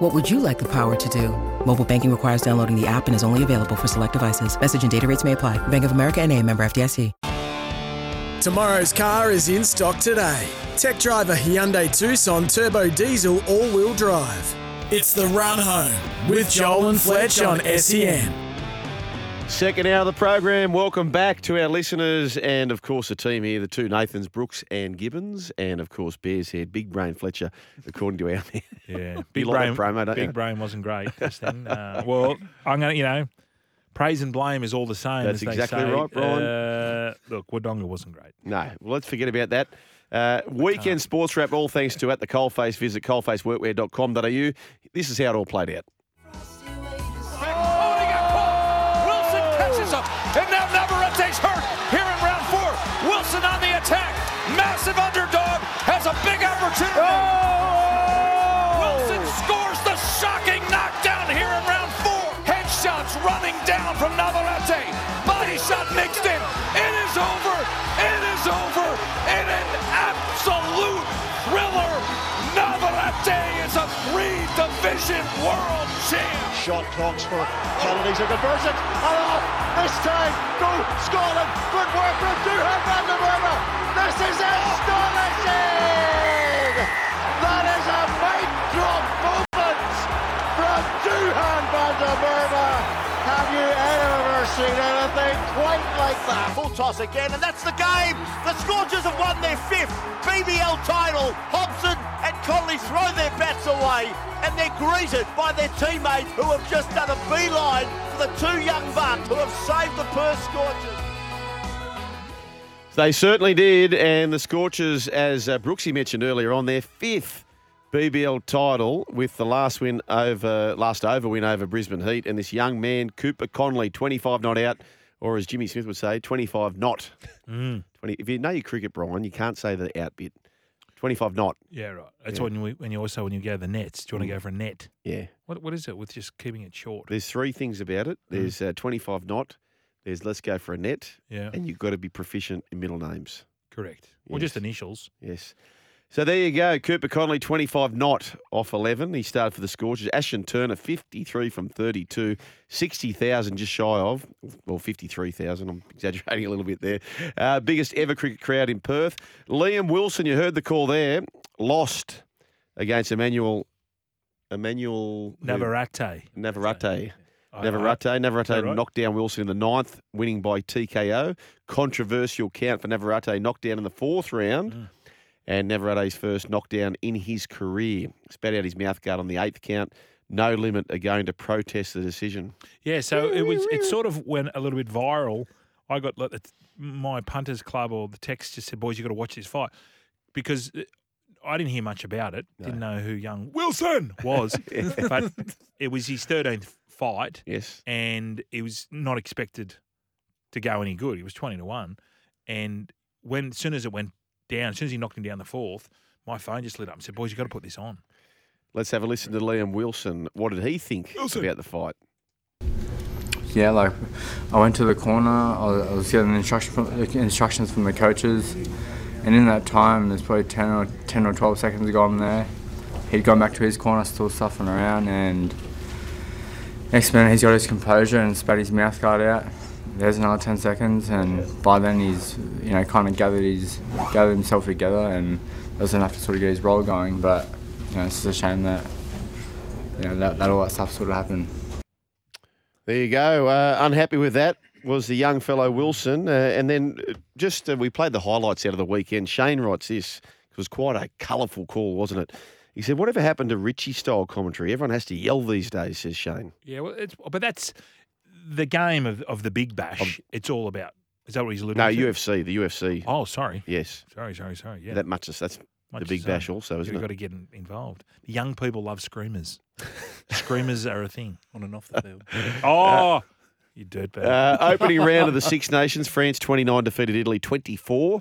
What would you like the power to do? Mobile banking requires downloading the app and is only available for select devices. Message and data rates may apply. Bank of America NA, member FDIC. Tomorrow's car is in stock today. Tech driver Hyundai Tucson Turbo Diesel all-wheel drive. It's the run home with Joel and Fletch on SEN. Second hour of the program. Welcome back to our listeners and, of course, the team here, the two Nathans, Brooks and Gibbons, and, of course, Bears Head, Big Brain Fletcher, according to our man. Yeah, Big Brain promo, don't Big you? Brain wasn't great this thing. Well, I'm going to, praise and blame is all the same. That's as exactly they say. Right, Brian. Look, Wodonga wasn't great. No, well, let's forget about that. Weekend sports wrap, all thanks to At the Coalface. Visit coalfaceworkwear.com.au. This is how it all played out. And now Navarrete's hurt here in round four. Wilson on the attack. Massive underdog has a big opportunity. Oh! Wilson scores the shocking knockdown here in round four. Headshots running down from Navarrete. Body shot mixed in. It is over. It is over. In an absolute thriller, Navarrete is a three-division world champ. Shot clocks for Colonies who converts it. This time, go Scotland. Good work from Duhan van der Werber. This is astonishing. That is a mic drop moment from Duhan van der Werber. Have you ever seen anything quite like that? Full toss again, and that's the game. The Scorchers have won their fifth BBL title. Hobson and Conley throw their bats away, and they're greeted by their teammates who have just done a beeline for the two young bucks who have saved the Perth Scorchers. They certainly did, and the Scorchers, as Brooksy mentioned earlier, on their fifth BBL title with the last over win over Brisbane Heat, and this young man, Cooper Conley, 25 not out, or as Jimmy Smith would say, 25 not. Mm. 20. If you know your cricket, Brian, you can't say the out bit. 25 not. Yeah, right. That's when you go to the nets. Do you want to go for a net? Yeah. What is it with just keeping it short? There's three things about it. There's 25 not. There's let's go for a net. Yeah. And you've got to be proficient in middle names. Correct. Yes. Or just initials. Yes. So there you go. Cooper Conley, 25 not off 11. He started for the Scorchers. Ashton Turner, 53 from 32. 60,000 just shy of. Well, 53,000. I'm exaggerating a little bit there. Biggest ever cricket crowd in Perth. Liam Wilson, you heard the call there, lost against Emmanuel Navarrete. Navarrete knocked down Wilson in the ninth, winning by TKO. Controversial count for Navarrete. Knocked down in the fourth round. Mm. And Navarrete's first knockdown in his career. Spat out his mouthguard on the eighth count. No Limit are going to protest the decision. Yeah, so it sort of went a little bit viral. I got my punters club or the text just said, boys, you've got to watch this fight. Because I didn't hear much about it. No. Didn't know who young Wilson was. But it was his 13th fight. Yes. And it was not expected to go any good. He was 20-1. And as soon as he knocked him down the fourth, my phone just lit up and said, boys, you've got to put this on. Let's have a listen to Liam Wilson. What did he think about the fight? Yeah, I went to the corner. I was getting instructions from the coaches. And in that time, there's probably 10 or 12 seconds gone there. He'd gone back to his corner, still stuffing around. And next minute, he's got his composure and spat his mouthguard out. There's another 10 seconds, and by then he's, kind of gathered himself together, and doesn't have to sort of get his roll going. But it's just a shame that that all that stuff sort of happened. There you go. Unhappy with that was the young fellow Wilson, and then just we played the highlights out of the weekend. Shane writes this. It was quite a colourful call, wasn't it? He said, "Whatever happened to Richie-style commentary? Everyone has to yell these days," says Shane. Yeah, well, that's the game of the Big Bash, it's all about. Is that what he's alluding to? No, UFC, the UFC. Oh, sorry. Yes. Sorry, yeah. That's the Big Bash also, isn't it? You've got to get involved. Young people love screamers. Screamers are a thing on and off the field. Oh, You dirtbag. Opening round of the Six Nations, France 29 defeated Italy 24.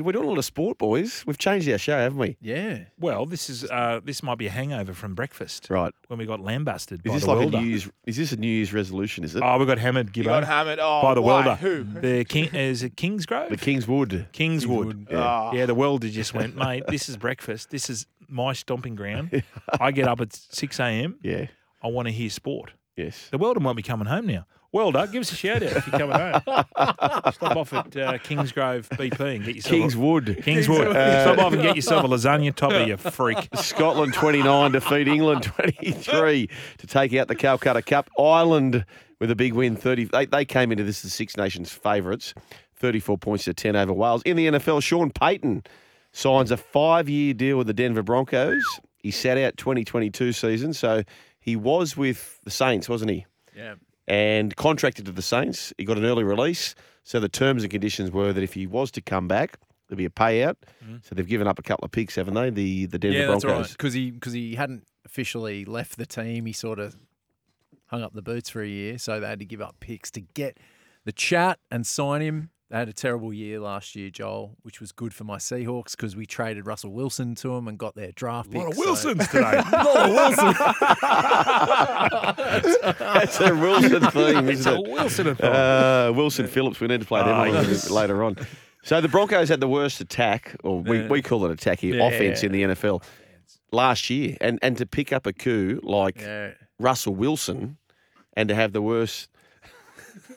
We're doing a lot of sport, boys. We've changed our show, haven't we? Yeah. Well, this is this might be a hangover from breakfast, right? When we got lambasted is by this the like welder. Is this a New Year's resolution? Is it? Oh, we got hammered. Gibbo, got hammered. Oh, by the welder. Who? The is it Kingsgrove? The Kingswood. Yeah. Oh. Yeah, the welder just went, mate. This is breakfast. This is my stomping ground. I get up at 6 a.m. Yeah. I want to hear sport. Yes. The welder might be coming home now. Welder, give us a shout out if you're coming home. Stop off at Kingsgrove BP and get yourself Kingswood. Stop off and get yourself a lasagna topper, you freak. Scotland 29 defeat England 23 to take out the Calcutta Cup. Ireland with a big win 30. They came into this as Six Nations favourites, 34 points to 10 over Wales. In the NFL, Sean Payton signs a 5-year deal with the Denver Broncos. He sat out 2022 season, so he was with the Saints, wasn't he? Yeah. And contracted to the Saints. He got an early release. So the terms and conditions were that if he was to come back, there'd be a payout. Mm. So they've given up a couple of picks, haven't they? The Denver Broncos. Yeah, that's right. Because he hadn't officially left the team. He sort of hung up the boots for a year. So they had to give up picks to get the chat and sign him. They had a terrible year last year, Joel, which was good for my Seahawks because we traded Russell Wilson to them and got their draft pick. A lot of Wilsons today. A lot of Wilsons. That's a Wilson theme, isn't it? It's a Wilson theme. Wilson Phillips, we need to play them later on. So the Broncos had the worst attack, or we call it attack here, offense in the NFL last year. And to pick up a coup like Russell Wilson and to have the worst...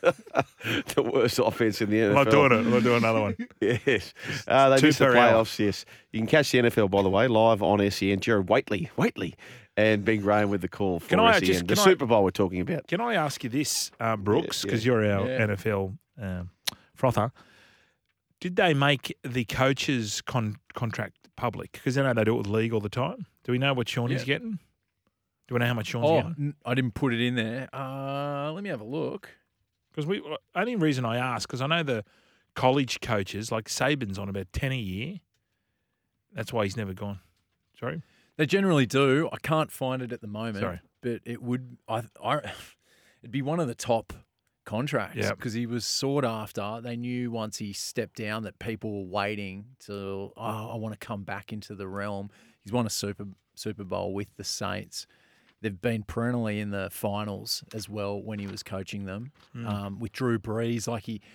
the worst offense in the NFL. I'm not doing it. We'll do another one. Yes. They missed the playoffs, yes. You can catch the NFL, by the way, live on SEN. Jared Waitley and Ben Graham with the call for SEN. The Super Bowl we're talking about. Can I ask you this, Brooks, because you're our NFL frother. Did they make the coach's contract public? Because I know they do it with league all the time. Do we know what Sean is getting? Do we know how much Sean's getting? I didn't put it in there. Let me have a look. Because only reason I ask, because I know the college coaches, like Saban's on about 10 a year. That's why he's never gone. Sorry? They generally do. I can't find it at the moment. Sorry. But it would it'd be one of the top contracts because he was sought after. They knew once he stepped down that people were waiting till, I want to come back into the realm. He's won a Super Bowl with the Saints. They've been perennially in the finals as well when he was coaching them with Drew Brees. Like they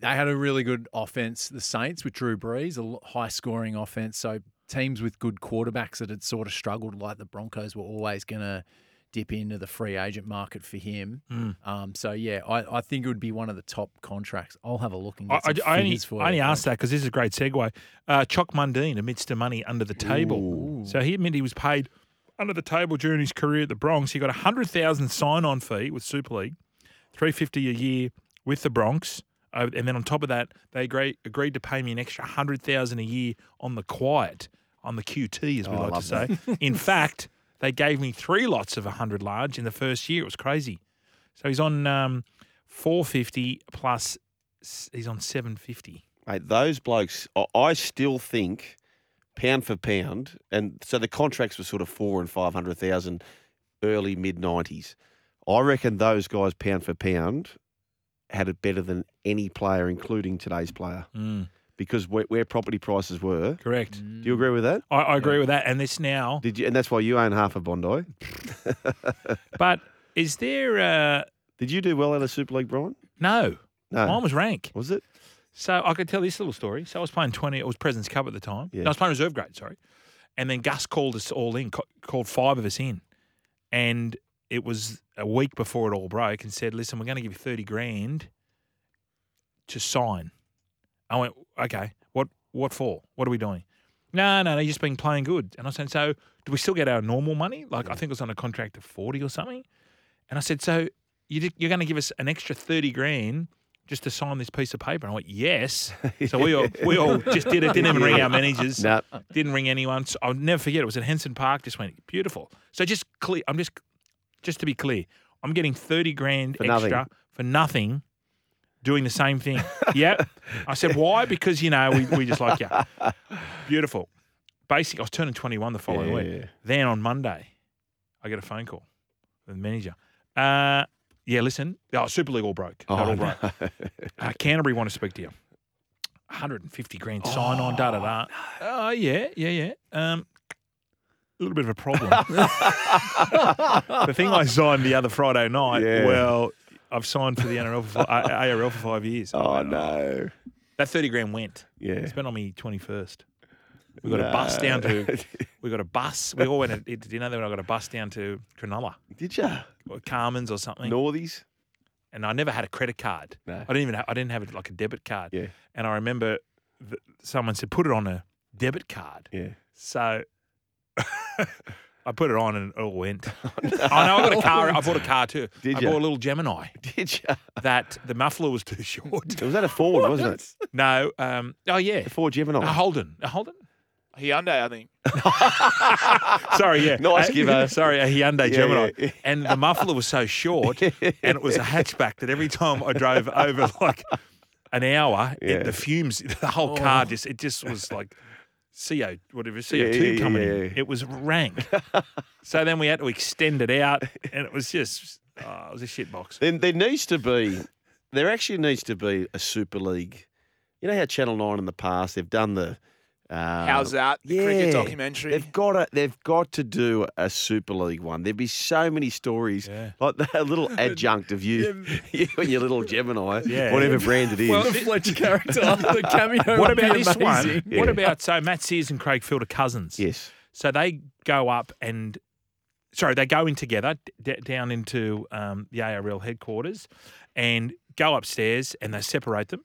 had a really good offense, the Saints, with Drew Brees, a high-scoring offense. So teams with good quarterbacks that had sort of struggled like the Broncos were always going to dip into the free agent market for him. I think it would be one of the top contracts. I'll have a look and get I only asked that because this is a great segue. Chock Mundine admits to money under the table. Ooh. So he admitted he was paid – under the table during his career at the Bronx. He got $100,000 sign-on fee with Super League, $350 a year with the Bronx, and then on top of that, they agreed to pay me an extra $100,000 a year on the quiet, on the QT, as we like to say. In fact, they gave me 3 lots of 100 large in the first year. It was crazy. So he's on $450 plus. He's on $750. Mate, those blokes. I still think. Pound for pound, and so the contracts were sort of 400,000 and 500,000, early mid-90s. I reckon those guys, pound for pound, had it better than any player, including today's player, because where property prices were. Correct. Do you agree with that? I agree with that. And this now. Did you? And that's why you own half of Bondi. But is there? Did you do well out of Super League, Brian? No. Mine was rank. Was it? So I could tell this little story. So I was playing 20. It was President's Cup at the time. Yeah. No, I was playing reserve grade, sorry. And then Gus called us all in, called 5 of us in. And it was a week before it all broke and said, listen, we're going to give you 30 grand to sign. I went, okay, what for? What are we doing? No, you've just been playing good. And I said, so do we still get our normal money? Like I think it was on a contract of 40 or something. And I said, so you're going to give us an extra 30 grand just to sign this piece of paper. And I went, yes. So we all just did it. Didn't even ring our managers. Nope. Didn't ring anyone. So I'll never forget. It was at Henson Park. Just went, beautiful. So just clear. I'm just to be clear, I'm getting 30 grand for nothing, doing the same thing. Yep. I said, why? Because, we just like you. Beautiful. Basically, I was turning 21 the following week. Then on Monday, I get a phone call from the manager. Yeah, listen. Oh, Super League all broke. Oh, all broke. No. Canterbury want to speak to you. 150 grand sign on, da da da. Oh, yeah. A little bit of a problem. The thing I signed the other Friday night, well, I've signed for the NRL for ARL for 5 years. Oh, no. That 30 grand went. Yeah. It's been on me 21st. We got a bus down to – we got a bus. We all went to dinner then I got a bus down to Cronulla. Did you? Or Carmen's or something. Northies. And I never had a credit card. No. I didn't have like a debit card. Yeah. And I remember someone said, put it on a debit card. Yeah. So I put it on and it all went. Oh, no. I know I got a car. I bought a car too. Did you? I bought a little Gemini. Did you? That the muffler was too short. Was that a Ford, wasn't it? No. Oh, yeah. A Ford Gemini. A Holden. Hyundai, I think. Sorry, yeah. Nice giver. Sorry, a Hyundai Gemini. Yeah. And the muffler was so short and it was a hatchback that every time I drove over like an hour, the fumes, the whole car just, it just was like CO2 coming in. It was rank. So then we had to extend it out and it was just, it was a shit box. There actually needs to be a Super League. You know how Channel 9 in the past, they've done the, how's that? The cricket documentary. They've got to do a Super League one. There'd be so many stories, like that little adjunct of you, you and your little Gemini, whatever brand it is. Well, the Fletcher character, the cameo. What about this one? Yeah. What about Matt Sears and Craig Fielder cousins? Yes. So they go up and they go in together down into the ARL headquarters and go upstairs and they separate them.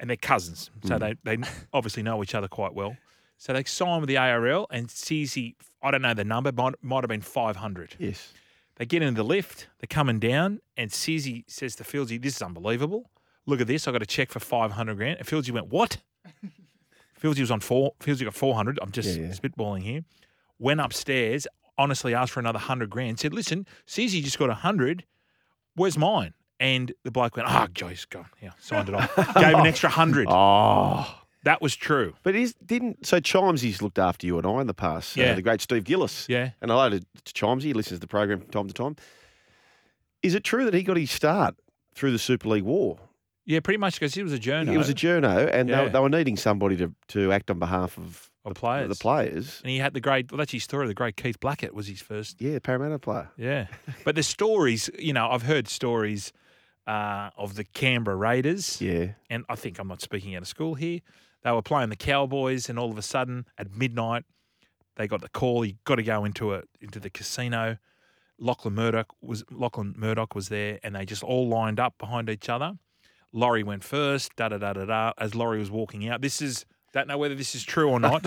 And they're cousins, so they obviously know each other quite well. So they sign with the ARL and Seasy, I don't know the number, might have been 500. Yes. They get into the lift, they're coming down, and Seasy says to Fieldsy, this is unbelievable. Look at this, I got a check for 500 grand. And Fieldsy went, what? Fieldsy was on four. Fieldsy got 400. I'm just spitballing here. Went upstairs, honestly asked for another 100 grand. Said, listen, Seasy just got 100. Where's mine? And the bloke went, Joe's gone. Yeah, signed it off. Gave an extra 100. Oh. That was true. But Chimesy's looked after you and I in the past. The great Steve Gillis. Yeah. And hello to Chimesy. He listens to the program from time to time. Is it true that he got his start through the Super League war? Yeah, pretty much because he was a journo. And they were needing somebody to act on behalf of the players. And he had that's his story, the great Keith Blackett was his first. Yeah, Parramatta player. Yeah. But the stories, I've heard stories of the Canberra Raiders. Yeah. And I think I'm not speaking out of school here. They were playing the Cowboys and all of a sudden at midnight they got the call, you got to go into the casino. Lachlan Murdoch was there and they just all lined up behind each other. Laurie went first, as Laurie was walking out. Don't know whether this is true or not,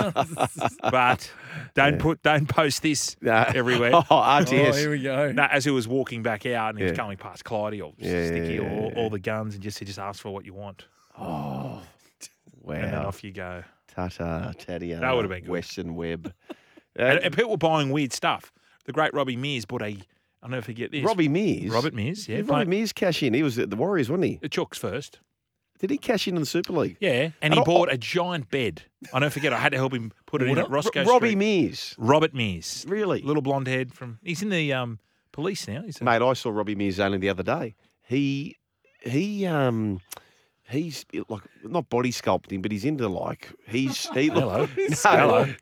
but don't post this everywhere. Oh, RTS. Oh, here we go. No, as he was walking back out and he was going past Clyde or Sticky or all the guns and he just asked for what you want. Oh, wow. And then off you go. Ta-ta, Taddy. That would have been good. Western Web. And people were buying weird stuff. The great Robbie Mears bought I'll never forget this. Robbie Mears? Robert Mears, yeah. Did Robbie Mears cash in? He was at the Warriors, wasn't he? The Chooks first. Did he cash in the Super League? Yeah, and he bought a giant bed. I don't forget. I had to help him put it in at Roscoe Street. Robert Mears. Really? Little blonde head from. He's in the police now. Mate, I saw Robbie Mears only the other day. He's like not body sculpting, but he's into like he.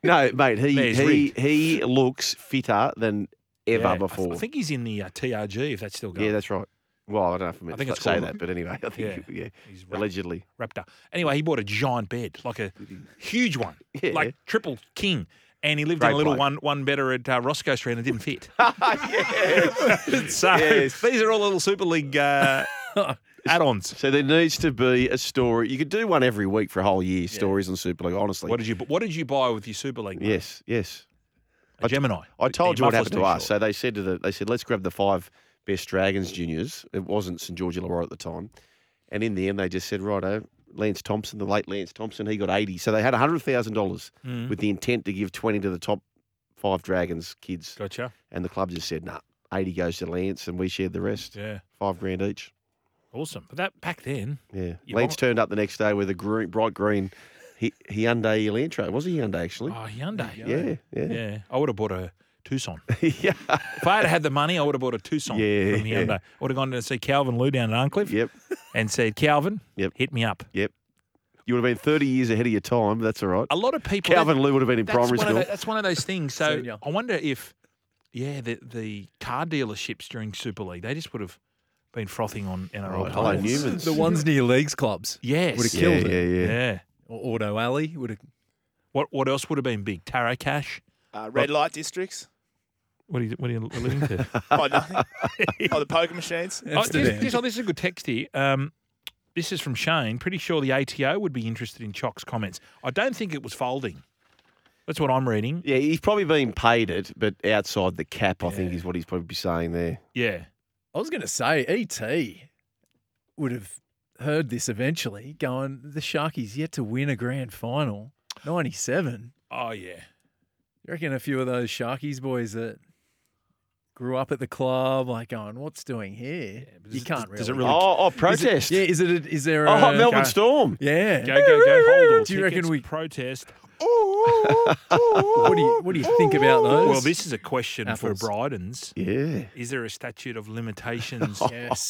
No, mate. He looks fitter than ever before. I think he's in the TRG if that's still going. Yeah, that's right. Well, I don't know if I'm going to say that, but anyway, I think, he's allegedly. Raptor. Anyway, he bought a giant bed, like a huge one, like triple king. And he lived in a little one bedder at Roscoe Street and it didn't fit. These are all little Super League add-ons. So there needs to be a story. You could do one every week for a whole year, stories on Super League, honestly. What did you buy with your Super League? Mate? Yes. A Gemini. I told you what happened to us. So they said, let's grab the five best Dragons juniors. It wasn't St. George Illawarra at the time. And in the end, they just said, righto, Lance Thompson, the late Lance Thompson, he got 80. So they had $100,000 with the intent to give 20 to the top five Dragons kids. Gotcha. And the club just said, nah, 80 goes to Lance and we shared the rest. Yeah. $5,000 each. Awesome. But that back then. Yeah. Lance turned up the next day with a bright green Hyundai Elantra. Was it Hyundai actually? Oh, Hyundai. Yeah. I would have bought a Tucson. Yeah. If I had had the money, I would have bought a Tucson from Hyundai. Yeah. I would have gone to see Calvin Lou down at Arncliffe and said, Calvin, hit me up. Yep. You would have been 30 years ahead of your time. That's all right. A lot of people. Calvin Lou would have been in primary school. That's one of those things. So I wonder if, the car dealerships during Super League, they just would have been frothing on NRL players. Newmans. The ones near leagues clubs. Yes. Would have killed it. Yeah. Or Auto Alley would have. What else would have been big? Tarot Cash? Red light districts. What are you alluding to? Oh, nothing. The poker machines. This is a good text here. This is from Shane. Pretty sure the ATO would be interested in Chalk's comments. I don't think it was folding. That's what I'm reading. Yeah, he's probably been paid it, but outside the cap, I think is what he's probably saying there. Yeah. I was going to say, E.T. would have heard this eventually going, the Sharkies yet to win a grand final. 97. Oh, yeah. You reckon a few of those Sharkies boys that grew up at the club, like going, "What's doing here?" Yeah, you can't really. Does it really? Oh, protest! Is there a Melbourne Storm? Yeah, go! Hold on. Do you reckon we protest? What do you think about those? Well, this is a question for Brydens. Yeah. Is there a statute of limitations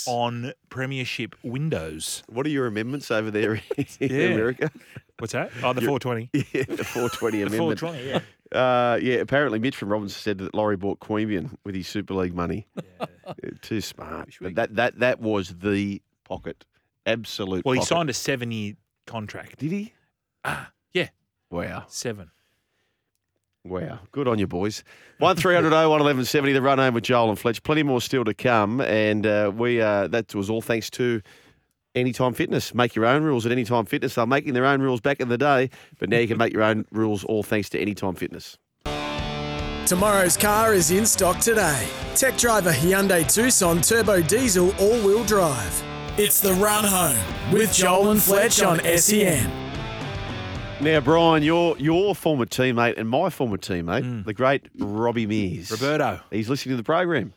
on premiership windows? What are your amendments over there in America? What's that? Oh, the 420. Yeah, the 420 amendment. The 420. Yeah. Apparently Mitch from Robinson said that Laurie bought Queanbeyan with his Super League money. Yeah. Too smart. But that was the pocket. Absolute Well, he signed a 7-year contract. Did he? Yeah. Wow. 7. Wow. Good on you, boys. 1300 01170, the run home with Joel and Fletch. Plenty more still to come. And that was all thanks to Anytime Fitness. Make your own rules at Anytime Fitness. They're making their own rules back in the day, but now you can make your own rules all thanks to Anytime Fitness. Tomorrow's car is in stock today. Tech Driver Hyundai Tucson Turbo Diesel All-Wheel Drive. It's the Run Home with Joel and Fletch on SEN. Now, Brian, your former teammate and my former teammate, the great Robbie Mears. Roberto. He's listening to the program.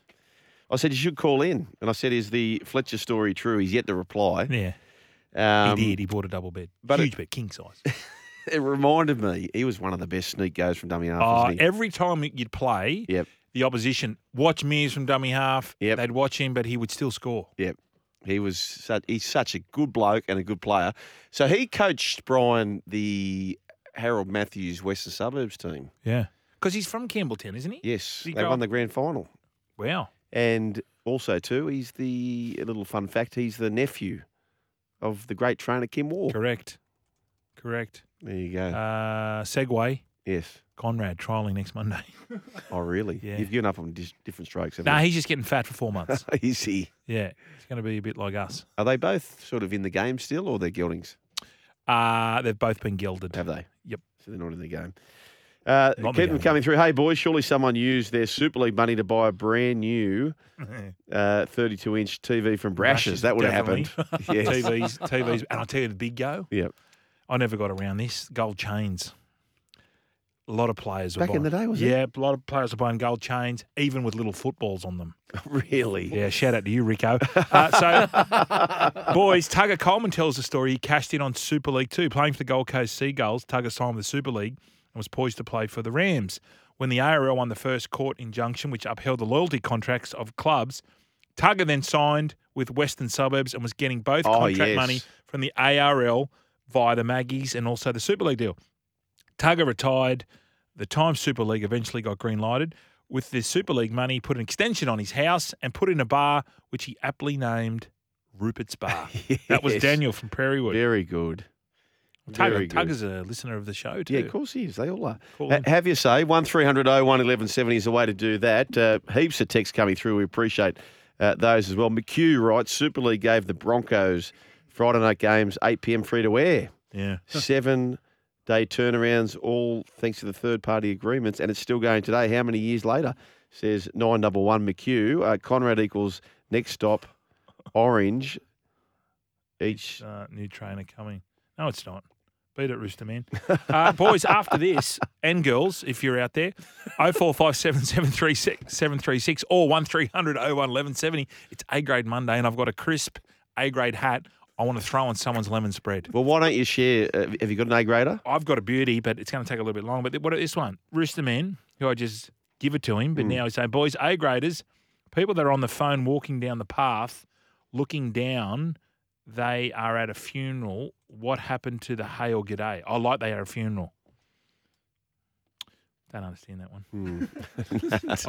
I said, you should call in. And I said, is the Fletcher story true? He's yet to reply. Yeah. He did. He bought a double bed. Huge bed, king size. It reminded me, he was one of the best sneak goes from dummy half, wasn't he? Every time you'd play, the opposition, watch Mears from dummy half. Yep. They'd watch him, but he would still score. Yep. He's such a good bloke and a good player. So he coached, Brian, the Harold Matthews Western Suburbs team. Yeah. Because he's from Campbelltown, isn't he? Yes. They won the grand final. Wow. And also, too, he's a little fun fact, he's the nephew of the great trainer, Kim Wall. Correct. There you go. Segway. Yes. Conrad trialling next Monday. Oh, really? Yeah. You've given up on different strokes, haven't you? Nah, he's just getting fat for 4 months. Is he? Yeah. He's going to be a bit like us. Are they both sort of in the game still, or they're geldings? They've both been gelded. Have they? Yep. So they're not in the game. Keep them coming through. Hey, boys, surely someone used their Super League money to buy a brand new 32-inch TV from Brashes. That would have happened. Yes. TVs. And I'll tell you the big go. Yep. I never got around this. Gold chains. A lot of players were buying. Back in the day, was it? Yeah, a lot of players were buying gold chains, even with little footballs on them. Really? Yeah, shout out to you, Rico. So, boys, Tugger Coleman tells the story. He cashed in on Super League 2. Playing for the Gold Coast Seagulls, Tugger signed with the Super League and was poised to play for the Rams. When the ARL won the first court injunction, which upheld the loyalty contracts of clubs, Tugger then signed with Western Suburbs and was getting both contract money from the ARL via the Maggies and also the Super League deal. Tugger retired. The Times Super League eventually got green-lighted. With the Super League money, he put an extension on his house and put in a bar, which he aptly named Rupert's Bar. Yes. That was Daniel from Prairiewood. Very good. Tugger's a listener of the show too. Yeah, of course he is. They all are. Have your say. 1300 01 1170 is the way to do that. Heaps of texts coming through. We appreciate those as well. McHugh writes, Super League gave the Broncos Friday night games 8 p.m. free to air. Yeah. 7-day turnarounds, all thanks to the third-party agreements, and it's still going today. How many years later? Says 911 McHugh. Conrad equals next stop, Orange. Each new trainer coming. No, it's not. Beat it, Rooster Man. Boys, after this, and girls, if you're out there, 0457 736 or 1300 01 1170. It's A-grade Monday, and I've got a crisp A-grade hat I want to throw on someone's lemon spread. Well, why don't you share? Have you got an A-grader? I've got a beauty, but it's going to take a little bit long. But what about this one? Rooster Man, who I just give it to him. But now he's saying, boys, A-graders, people that are on the phone walking down the path, looking down, they are at a funeral. What happened to the hey or g'day? I like they are a funeral. Don't understand that one.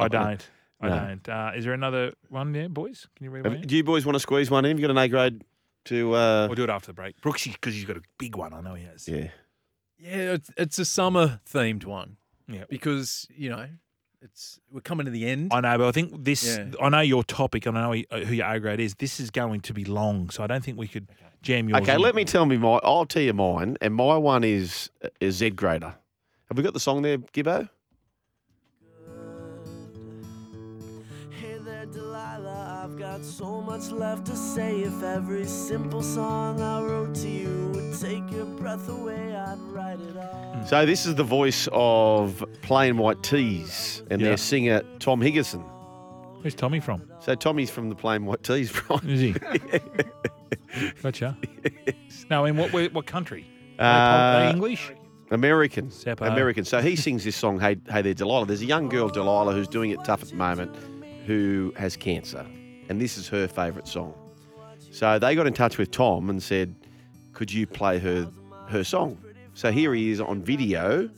I don't. Is there another one there, boys? Can you read one? Do you boys want to squeeze one in? You've got an A-grade to... We'll do it after the break. Brooksy, because he's got a big one. I know he has. Yeah. Yeah, it's a summer-themed one. Yeah. Because, you know... We're coming to the end. I know, but I think this. Yeah. I know your topic, and I know who your A grade is. This is going to be long, so I don't think we could jam yours. Okay, let me tell me my. I'll tell you mine, and my one is a Z grader. Have we got the song there, Gibbo? Hey there, Delilah. I've got so much left to say. If every simple song I wrote to you would take your breath away, I'd write it all. So this is the voice of Plain White Tees and their singer, Tom Higginson. Where's Tommy from? So Tommy's from the Plain White Tees, Brian. Is he? Gotcha. Yes. No, in what country? They English? American. Seppo. American. So he sings this song, Hey There, Delilah. There's a young girl, Delilah, who's doing it tough at the moment, who has cancer. And this is her favourite song. So they got in touch with Tom and said, could you play her song? So here he is on video,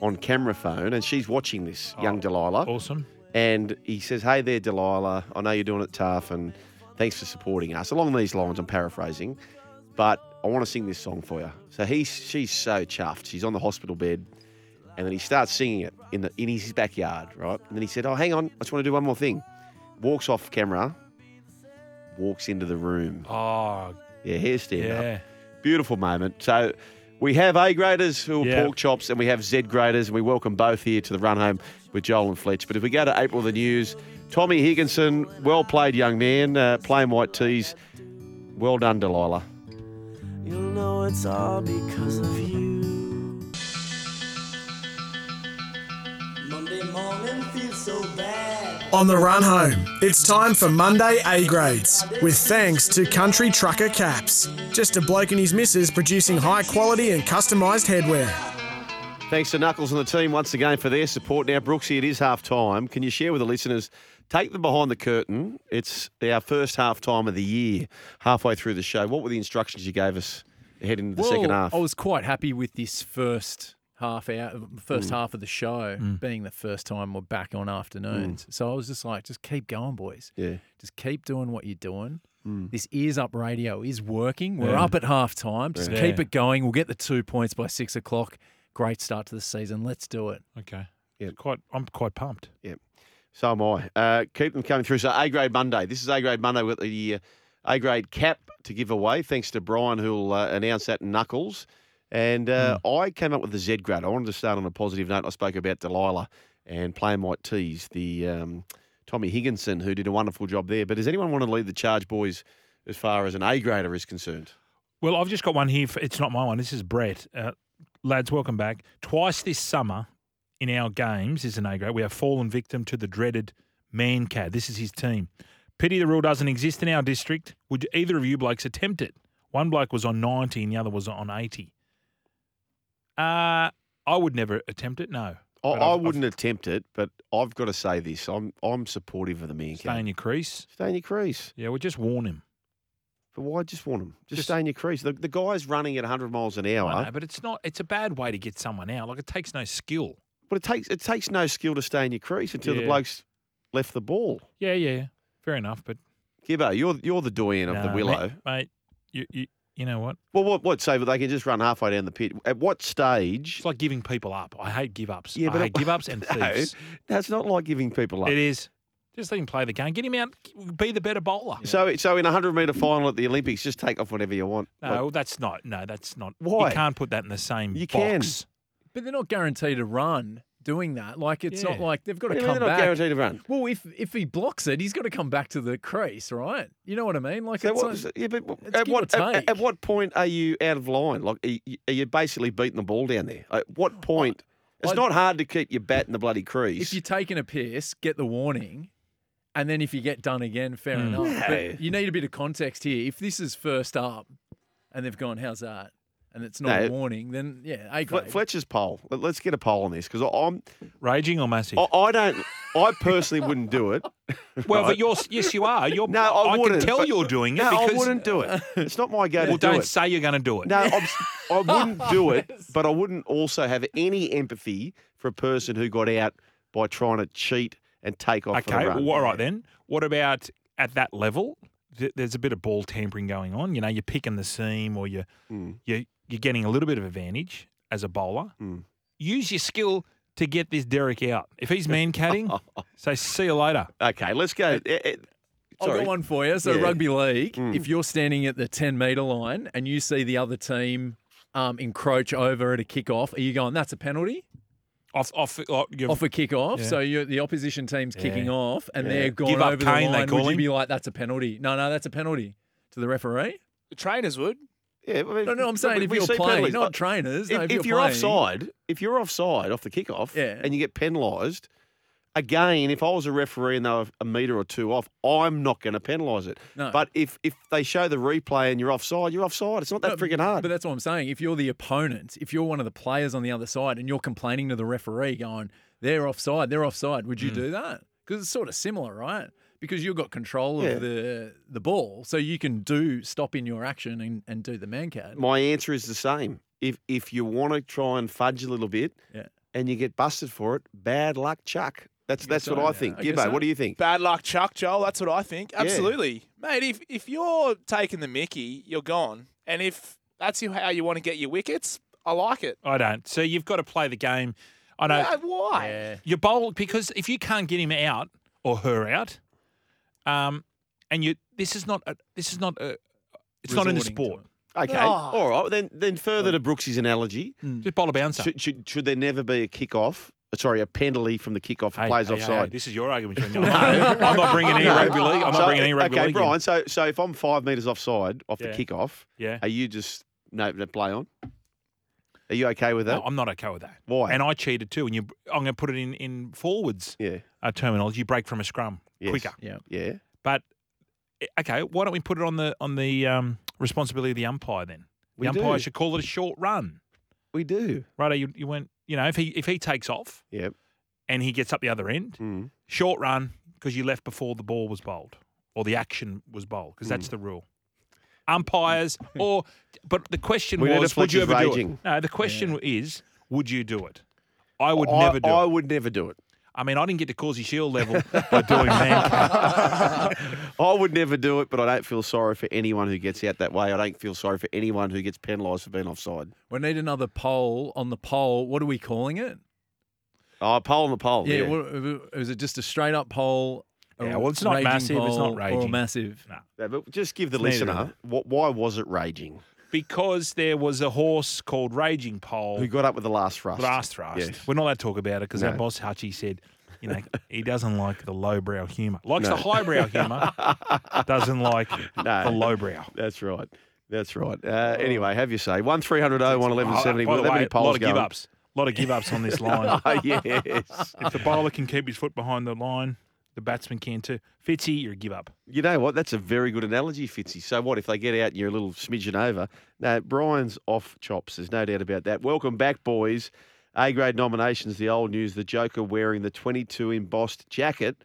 on camera phone, and she's watching this, young Delilah. Awesome. And he says, hey there, Delilah, I know you're doing it tough, and thanks for supporting us. Along these lines, I'm paraphrasing, but I want to sing this song for you. So she's so chuffed. She's on the hospital bed, and then he starts singing it in his backyard, right? And then he said, oh, hang on, I just want to do one more thing. Walks off camera, walks into the room. Oh. Yeah, hair stand up. Beautiful moment. So... we have A-graders who are pork chops and we have Z-graders, and we welcome both here to the run home with Joel and Fletch. But if we go to April the News, Tommy Higginson, well played young man, Plain White Tees. Well done, Delilah. You'll know it's all because of you. Monday morning feels so bad. On the run home, it's time for Monday A-grades, with thanks to Country Trucker Caps. Just a bloke and his missus producing high quality and customised headwear. Thanks to Knuckles and the team once again for their support. Now, Brooksy, it is half time. Can you share with the listeners, take them behind the curtain. It's our first half time of the year, halfway through the show. What were the instructions you gave us heading into the second half? I was quite happy with this first half of the show being the first time we're back on afternoons. So I was just like, just keep going, boys. Yeah. Just keep doing what you're doing. This Ears Up radio is working. We're up at half time. Just keep it going. We'll get the 2 points by 6 o'clock. Great start to the season. Let's do it. Okay. Yeah. I'm quite pumped. Yeah. So am I. Keep them coming through. So A-grade Monday. This is A-grade Monday with the A-grade cap to give away. Thanks to Brian, who'll announce that in Knuckles. And I came up with the Z-grade. I wanted to start on a positive note. I spoke about Delilah and Plain White Tees, the Tommy Higginson, who did a wonderful job there. But does anyone want to lead the charge, boys, as far as an A-grader is concerned? Well, I've just got one here. It's not my one. This is Brett. Lads, welcome back. Twice this summer in our games is an A-grade. We have fallen victim to the dreaded man cad. This is his team. Pity the rule doesn't exist in our district. Would either of you blokes attempt it? One bloke was on 90 and the other was on 80. I would never attempt it, no. I wouldn't attempt it, but I've got to say this. I'm supportive of the man. Stay in your crease. Stay in your crease. Yeah, well, just warn him. But why just warn him? Just stay in your crease. The guy's running at 100 miles an hour. I know, but it's not. It's a bad way to get someone out. Like, it takes no skill. But it takes no skill to stay in your crease until the bloke's left the ball. Yeah. Fair enough, but... Gibbo, you're the doyen of the Willow. Mate You know what? Well, what say? But they can just run halfway down the pit. At what stage? It's like giving people up. I hate give-ups. Yeah, but I hate give-ups and thieves. No, it's not like giving people up. It is. Just let him play the game. Get him out. Be the better bowler. Yeah. So in a 100-metre final at the Olympics, just take off whenever you want. No, like, that's not. No, that's not. Why? You can't put that in the same box. Can. But they're not guaranteed to run doing that. Like, it's not like they've got to come back. They're not guaranteed to run. Well, if he blocks it, he's got to come back to the crease, right? You know what I mean? Like, so at what point are you out of line? Like, are you basically beating the ball down there? At what point? It's not hard to keep your bat in the bloody crease. If you're taking a piss, get the warning. And then if you get done again, fair enough. No. But you need a bit of context here. If this is first up and they've gone, how's that? And it's not a warning, then, A-grade. Fletcher's poll. Let's get a poll on this, because I'm... Raging or massive? I don't... I personally wouldn't do it. Well, right? But yes, you are. No, I wouldn't. I can tell you're doing it. No, I wouldn't do it. It's not my go to do it. Well, don't say you're going to do it. No, I wouldn't do it, but I wouldn't also have any empathy for a person who got out by trying to cheat and take off for a run. Okay, well, all right then. What about at that level? There's a bit of ball tampering going on. You know, you're picking the seam or you're getting a little bit of advantage as a bowler. Mm. Use your skill to get this Derek out. If he's man-catting, say, see you later. Okay, let's go. I've got one for you. So rugby league, if you're standing at the 10-metre line and you see the other team encroach over at a kickoff, are you going, that's a penalty? Off a kickoff. Yeah. So the opposition team's kicking off and they're gone over the line. Would you be like, that's a penalty? No, that's a penalty to the referee. The trainers would. Yeah, I mean, no, I'm saying if you're playing, penalties. Not trainers. If you're offside off the kickoff and you get penalised, again, if I was a referee and they were a metre or two off, I'm not going to penalise it. No. But if they show the replay and you're offside. It's not that freaking hard. But that's what I'm saying. If you're the opponent, if you're one of the players on the other side and you're complaining to the referee going, they're offside, would you do that? Because it's sort of similar, right? Because you've got control of the ball, so you can stop in your action and do the man-cat. My answer is the same. If you want to try and fudge a little bit and you get busted for it, bad luck, Chuck. That's what I think. Gibbo, what do you think? Bad luck, Chuck, Joel. That's what I think. Absolutely. Yeah. Mate, if you're taking the mickey, you're gone. And if that's how you want to get your wickets, I like it. I don't. So you've got to play the game. I know. Yeah, why? Yeah. You bowl because if you can't get him out or her out, it's not in the sport. Okay, all right. Then further to Brooksy's analogy, just bowl a bouncer. Should there never be a kickoff? Sorry, a penalty from the kickoff for players offside. This is your argument. No. I'm not bringing any rugby league. Okay, Brian. In. So if I'm 5 metres offside off the kickoff, are you just no play on? Are you okay with that? No, I'm not okay with that. Why? And I cheated too. And I'm going to put it in forwards. Terminology. You break from a scrum. Yes. Quicker. Yeah. But okay, why don't we put it on the responsibility of the umpire then? The umpire should call it a short run. We do. Right? You went. You know, if he takes off, and he gets up the other end, short run because you left before the ball was bowled or the action was bowled because that's the rule. Umpires but the question was, would you ever do it? No, the question is, would you do it? I would never do it. I mean, I didn't get to Causey Shield level by doing man-cat. I would never do it, but I don't feel sorry for anyone who gets out that way. I don't feel sorry for anyone who gets penalised for being offside. We need another poll on the poll. What are we calling it? Oh, a poll on the poll. Yeah. Is it just a straight-up poll? Yeah, well, it's not massive. It's not raging. Or massive. No, but just give the listener, why was it raging? Because there was a horse called Raging Pole. Who got up with the last thrust. Yes. We're not allowed to talk about it because our boss, Hutchie, said, you know, he doesn't like the lowbrow humour. Likes the highbrow humour, doesn't like the lowbrow. That's right. Anyway, have your say. 1300 01170. We'll have any polls. A lot of give-ups on this line. Oh, yes. If the bowler can keep his foot behind the line, the batsman can too. Fitzy, you're a give up. You know what? That's a very good analogy, Fitzy. So what if they get out and you're a little smidgen over? No, Brian's off chops. There's no doubt about that. Welcome back, boys. A-grade nominations, the old news, the Joker wearing the 22 embossed jacket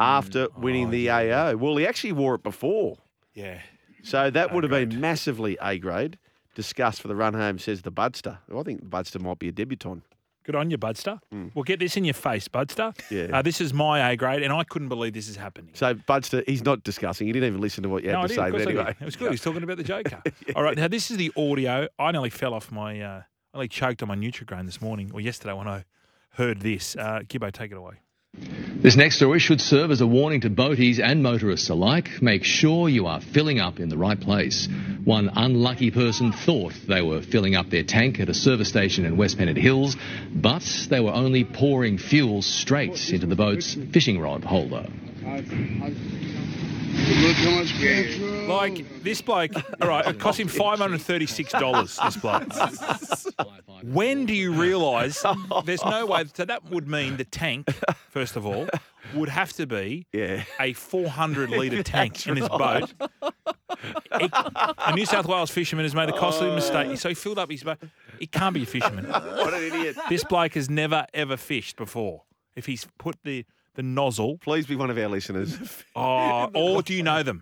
after winning the AO. Well, he actually wore it before. Yeah. So that would have been massively A-grade. Discussed for the run home, says the Budster. Well, I think the Budster might be a debutant. Good on you, Budster. Mm. Well, get this in your face, Budster. Yeah. This is my A grade, and I couldn't believe this is happening. So, Budster, he's not discussing. He didn't even listen to what you had to say. But anyway. It was good. He was talking about the Joker. All right. Now, this is the audio. I nearly fell off my I nearly choked on my Nutrigrain this morning, or yesterday when I heard this. Gibbo, take it away. This next story should serve as a warning to boaties and motorists alike. Make sure you are filling up in the right place. One unlucky person thought they were filling up their tank at a service station in West Pennant Hills, but they were only pouring fuel straight into the boat's fishing rod holder. Like, this bloke, all right, it cost him $536, this bloke. When do you realise there's no way? So that would mean the tank, first of all, would have to be a 400-litre tank in his boat. A New South Wales fisherman has made a costly mistake. So he filled up his boat. He can't be a fisherman. What an idiot. This bloke has never, ever fished before. If he's put the the nozzle. Please be one of our listeners. Oh, or do you know them?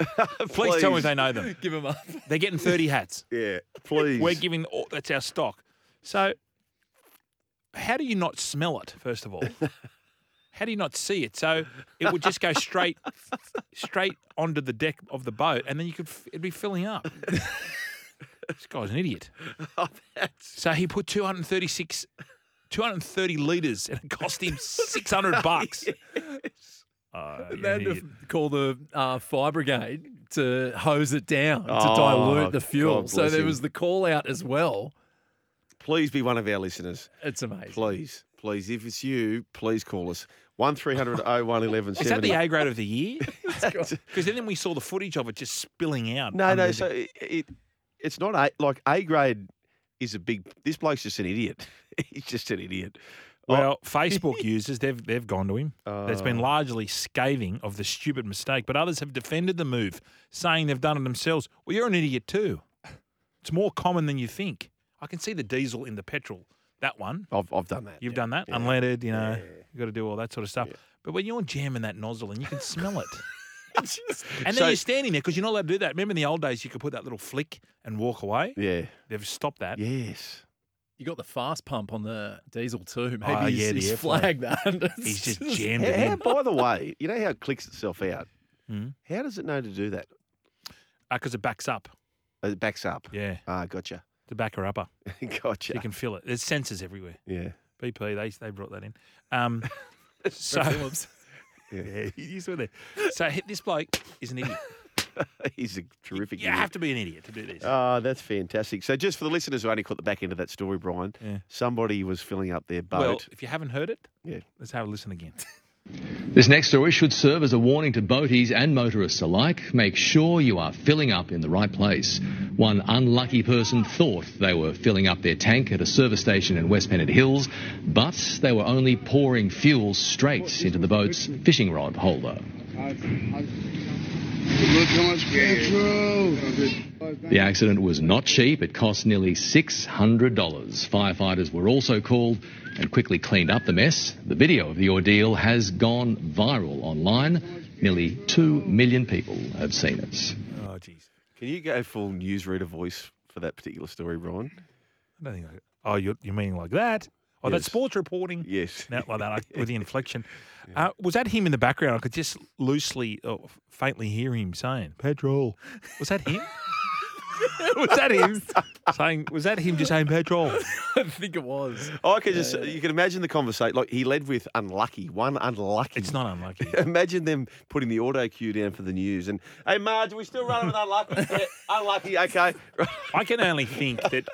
Please tell me they know them. Give them up. They're getting 30 hats. Yeah, please. We're giving, that's our stock. So how do you not smell it, first of all? How do you not see it? So it would just go straight onto the deck of the boat, and then you could it'd be filling up. This guy's an idiot. Oh, so he put 230 litres, and it cost him $600. Yes. They had to call the fire brigade to hose it down, to dilute the fuel. God, so there was the call out as well. Please be one of our listeners. It's amazing. Please, if it's you, please call us. 1300 01 1170. Is that the A grade of the year? Because then we saw the footage of it just spilling out. No. So it's not A. Like, A grade is a big. This bloke's just an idiot. He's just an idiot. Well, Facebook users, they've gone to him. That's been largely scathing of the stupid mistake, but others have defended the move, saying they've done it themselves. Well, you're an idiot too. It's more common than you think. I can see the diesel in the petrol. That one. I've done that. You've done that? Yeah. Unleaded, you know, you've got to do all that sort of stuff. Yeah. But when you're jamming that nozzle and you can smell it. And then you're standing there because you're not allowed to do that. Remember in the old days you could put that little flick and walk away? Yeah. They've stopped that. Yes. You got the fast pump on the diesel too. Maybe he's flagged that. He's just jammed it in. By the way, you know how it clicks itself out? Mm. How does it know to do that? Because it backs up. It backs up? Yeah. Gotcha. The backer upper. Gotcha. You can feel it. There's sensors everywhere. Yeah. BP, they brought that in. So Phillips. Yeah, you saw that. So this bloke is an idiot. He's a terrific idiot. You have to be an idiot to do this. Oh, that's fantastic. So just for the listeners who only caught the back end of that story, Brian, somebody was filling up their boat. Well, if you haven't heard it, let's have a listen again. This next story should serve as a warning to boaties and motorists alike. Make sure you are filling up in the right place. One unlucky person thought they were filling up their tank at a service station in West Pennant Hills, but they were only pouring fuel straight into the boat's fishing rod holder. The accident was not cheap. It cost nearly $600. Firefighters were also called and quickly cleaned up the mess. The video of the ordeal has gone viral online. Nearly 2 million people have seen it. Oh, jeez. Can you go full newsreader voice for that particular story, Brian? I don't think I... Oh, you mean like that? Oh, yes. That's sports reporting? Yes. Not like that, with the inflection. Yeah. Was that him in the background? I could just faintly hear him saying, petrol. Was that him? Was that him saying? Was that him just saying petrol? I think it was. I could you can imagine the conversation. Like he led with one unlucky. It's not unlucky. Imagine them putting the auto cue down for the news and, hey Marge, are we still running with unlucky? Yeah, unlucky. Okay. I can only think that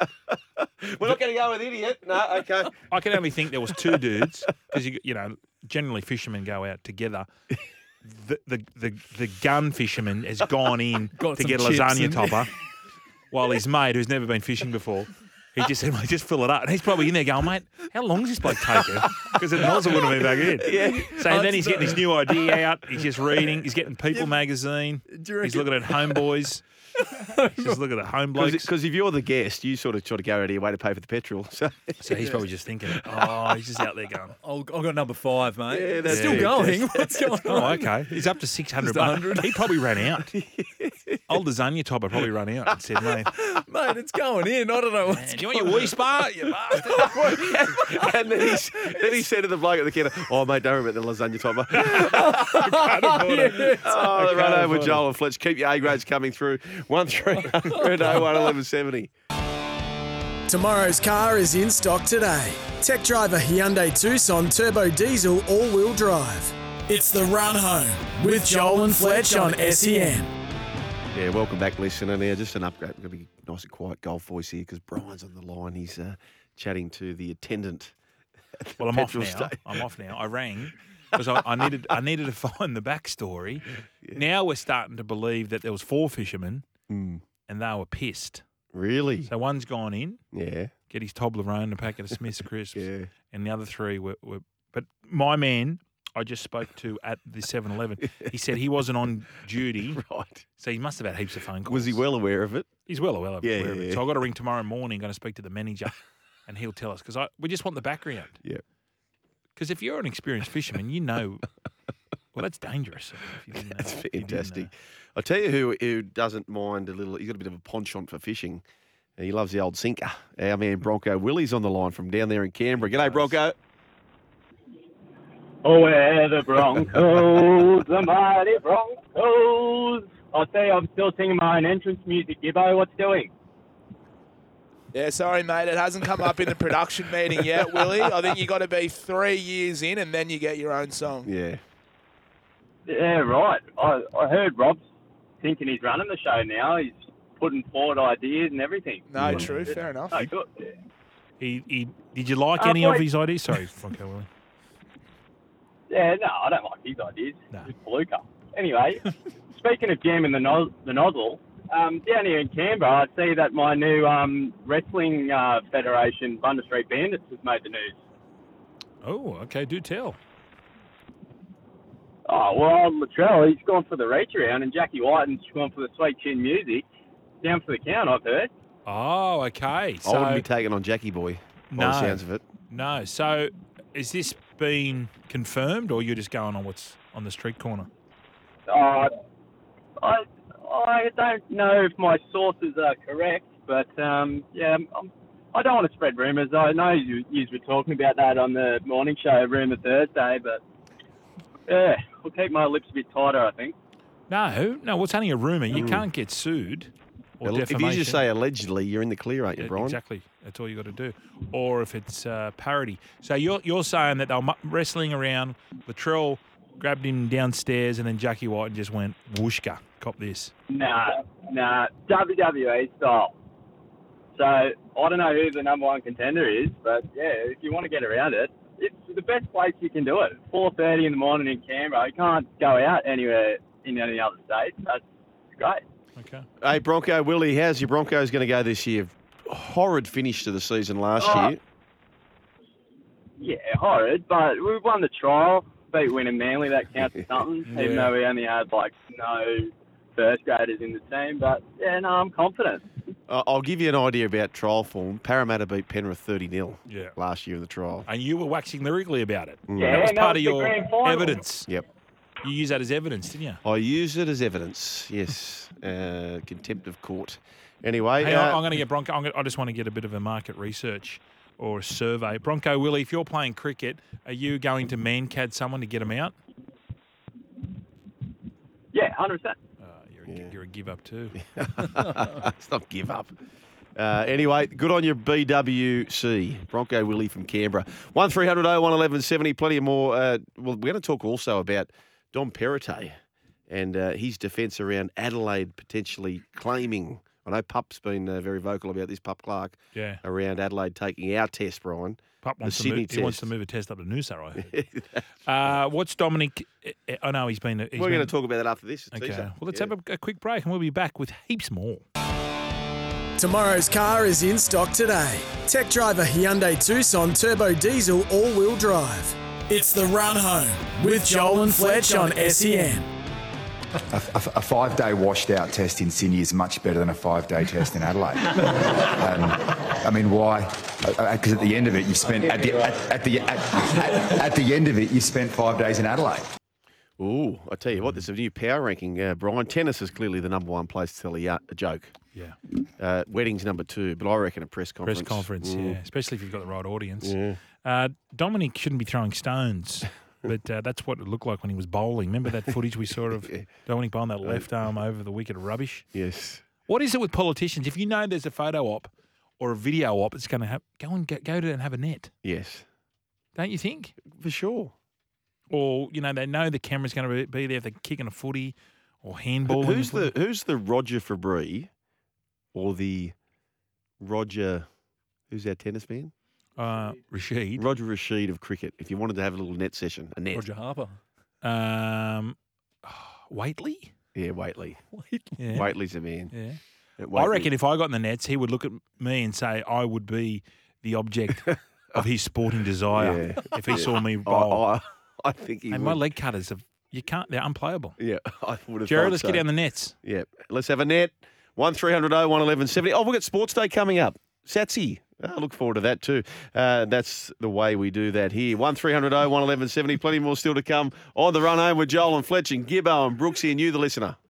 we're not going to go with idiot. No. Okay. I can only think there was two dudes because you know generally fishermen go out together. The gun fisherman has gone in to get a lasagna topper. While his mate, who's never been fishing before, he just said, mate, just fill it up. And he's probably in there going, mate, how long is this bloke taking? Because the nozzle wouldn't have been back in. Yeah. So then he's getting his new idea out. He's just reading. He's getting People magazine. He's looking at homeboys. He's looking at home blokes. Because if you're the guest, you sort of go out of your way to pay for the petrol. So he's probably just thinking, oh, he's just out there going, I've got number 5, mate. Yeah, that's still going. What's going on? Oh, okay. He's up to 600 bucks. He probably ran out. Old lasagna topper probably ran out and said, mate, it's going in. I don't know what's going on. Do you want your Wee-Spa? You bastard. And then he said to the bloke at the counter, oh, mate, don't worry about the lasagna topper. I can't afford it. Oh, the run over Joel and Fletch. Keep your A-grades coming through. 1300 01 1170. Tomorrow's car is in stock today. Tech Driver Hyundai Tucson Turbo Diesel All-Wheel Drive. It's the Run Home with Joel and Fletch on SEN. Yeah, welcome back, listener. Now, just an upgrade. We're going to be nice and quiet golf voice here because Brian's on the line. He's chatting to the attendant. Well, I'm off now. I rang. Because I needed to find the backstory. Yeah. Now we're starting to believe that there was 4 fishermen and they were pissed. Really? So one's gone in. Yeah. Get his Toblerone, a packet of Smith's crisps. Yeah. And the other 3 were but my man I just spoke to at the 7-Eleven, he said he wasn't on duty. Right. So he must have had heaps of phone calls. Was he well aware of it? He's well aware of it. So I've got to ring tomorrow morning, going to speak to the manager and he'll tell us because we just want the background. Yeah. Because if you're an experienced fisherman, you know Well, that's dangerous. That's fantastic. I'll tell you who doesn't mind a little. He's got a bit of a penchant for fishing. He loves the old sinker. Our man Bronco Willie's on the line from down there in Canberra. G'day, Bronco. Oh, we're the Broncos, the mighty Broncos. I'll say I'm still singing my own entrance music. Gibbo, what's doing? Yeah, sorry, mate. It hasn't come up in the production meeting yet, Willie. I think you got to be 3 years in and then you get your own song. Yeah. Yeah, right. I heard Rob's thinking he's running the show now. He's putting forward ideas and everything. No, true. Fair enough. No, good. Yeah. He did you like any of his ideas? Sorry, Bronco Willie. Yeah, no, I don't like his ideas. No. It's palooka. Anyway, speaking of jamming the nozzle, down here in Canberra, I see that my new wrestling federation, Bunda Street Bandits, has made the news. Oh, okay. Do tell. Oh, well, Latrell, he's gone for the reach around, and Jackie White has gone for the sweet chin music. Down for the count, I've heard. Oh, okay. So, I wouldn't be taking on Jackie Boy, by the sounds of it. No. So, is this been confirmed, or you're just going on what's on the street corner? I don't know if my sources are correct, but yeah, I don't want to spread rumours. I know you were talking about that on the morning show, Rumour Thursday, but yeah, I'll keep my lips a bit tighter, I think. No, it's only a rumour. You can't get sued or defamation. If you just say allegedly, you're in the clear, aren't you, Brian? Exactly. That's all you got to do. Or if it's parody. So you're saying that they were wrestling around, Latrell grabbed him downstairs, and then Jackie White just went, whooshka, cop this. Nah, WWE style. So I don't know who the number one contender is, but yeah, if you want to get around it, it's the best place you can do it. 4:30 in the morning in Canberra. You can't go out anywhere in any other state. That's great. Okay. Hey, Bronco Willie, how's your Broncos going to go this year? Horrid finish to the season last year. Yeah, horrid, but we've won the trial. Beat Wynnum Manly, that counts for something, even though we only had no first graders in the team. But yeah, no, I'm confident. I'll give you an idea about trial form. Parramatta beat Penrith 30-0 last year in the trial. And you were waxing lyrically about it. Mm. Yeah, that was part of your evidence. Yep. You used that as evidence, didn't you? I used it as evidence, yes. Contempt of court. Anyway. Hey, I'm going to get Bronco. I just want to get a bit of a market research or a survey. Bronco Willie, if you're playing cricket, are you going to man-cad someone to get them out? Yeah, 100%. You're a give-up too. It's not give-up. Anyway, good on your BWC. Bronco Willie from Canberra. 1300 01 1170, plenty of more. Well, we're going to talk also about Dom Perrottet and his defence around Adelaide potentially claiming. I know Pup's been very vocal about this, Pup Clark, around Adelaide taking our test, Brian. Pup wants to move, he wants to move a test up to Noosa, I heard. What's Dominic? I know he's been... We're going to talk about that after this. Okay. Well, let's have a quick break and we'll be back with heaps more. Tomorrow's car is in stock today. Tech driver Hyundai Tucson Turbo Diesel all-wheel drive. It's the run home with Joel and Fletch on SEN. A five-day washed-out test in Sydney is much better than a five-day test in Adelaide. I mean, why? Because at the end of it, you spent 5 days in Adelaide. Ooh, I tell you what, there's a new power ranking, Brian. Tennis is clearly the number one place to tell a joke. Yeah. Weddings number two, but I reckon a press conference. Yeah, especially if you've got the right audience. Yeah. Dominic shouldn't be throwing stones. But that's what it looked like when he was bowling. Remember that footage we saw of Dominic bowling that left arm over the wicket of rubbish? Yes. What is it with politicians? If you know there's a photo op or a video op, it's going to have go to and have a net. Yes. Don't you think? For sure. Or, you know, they know the camera's going to be there if they're kicking a footy or handball. Who's the Roger Fabry or the Roger – who's our tennis man? Rashid. Roger Rashid of cricket. If you wanted to have a little net session, a net. Roger Harper. Waitley? Yeah, Waitley. Waitley's a man. Yeah. Waitley. I reckon if I got in the nets, he would look at me and say I would be the object of his sporting desire if he saw me bowl. I think he would. And my leg cutters, they're unplayable. Yeah, I would have. Jared, let's get down the nets. Yeah, let's have a net. 1300 01 1170. Oh, we've got Sports Day coming up. Satsy. I look forward to that too. That's the way we do that here. 1300 0 1170. Plenty more still to come on the run home with Joel and Fletch and Gibbo and Brooksy and you, the listener.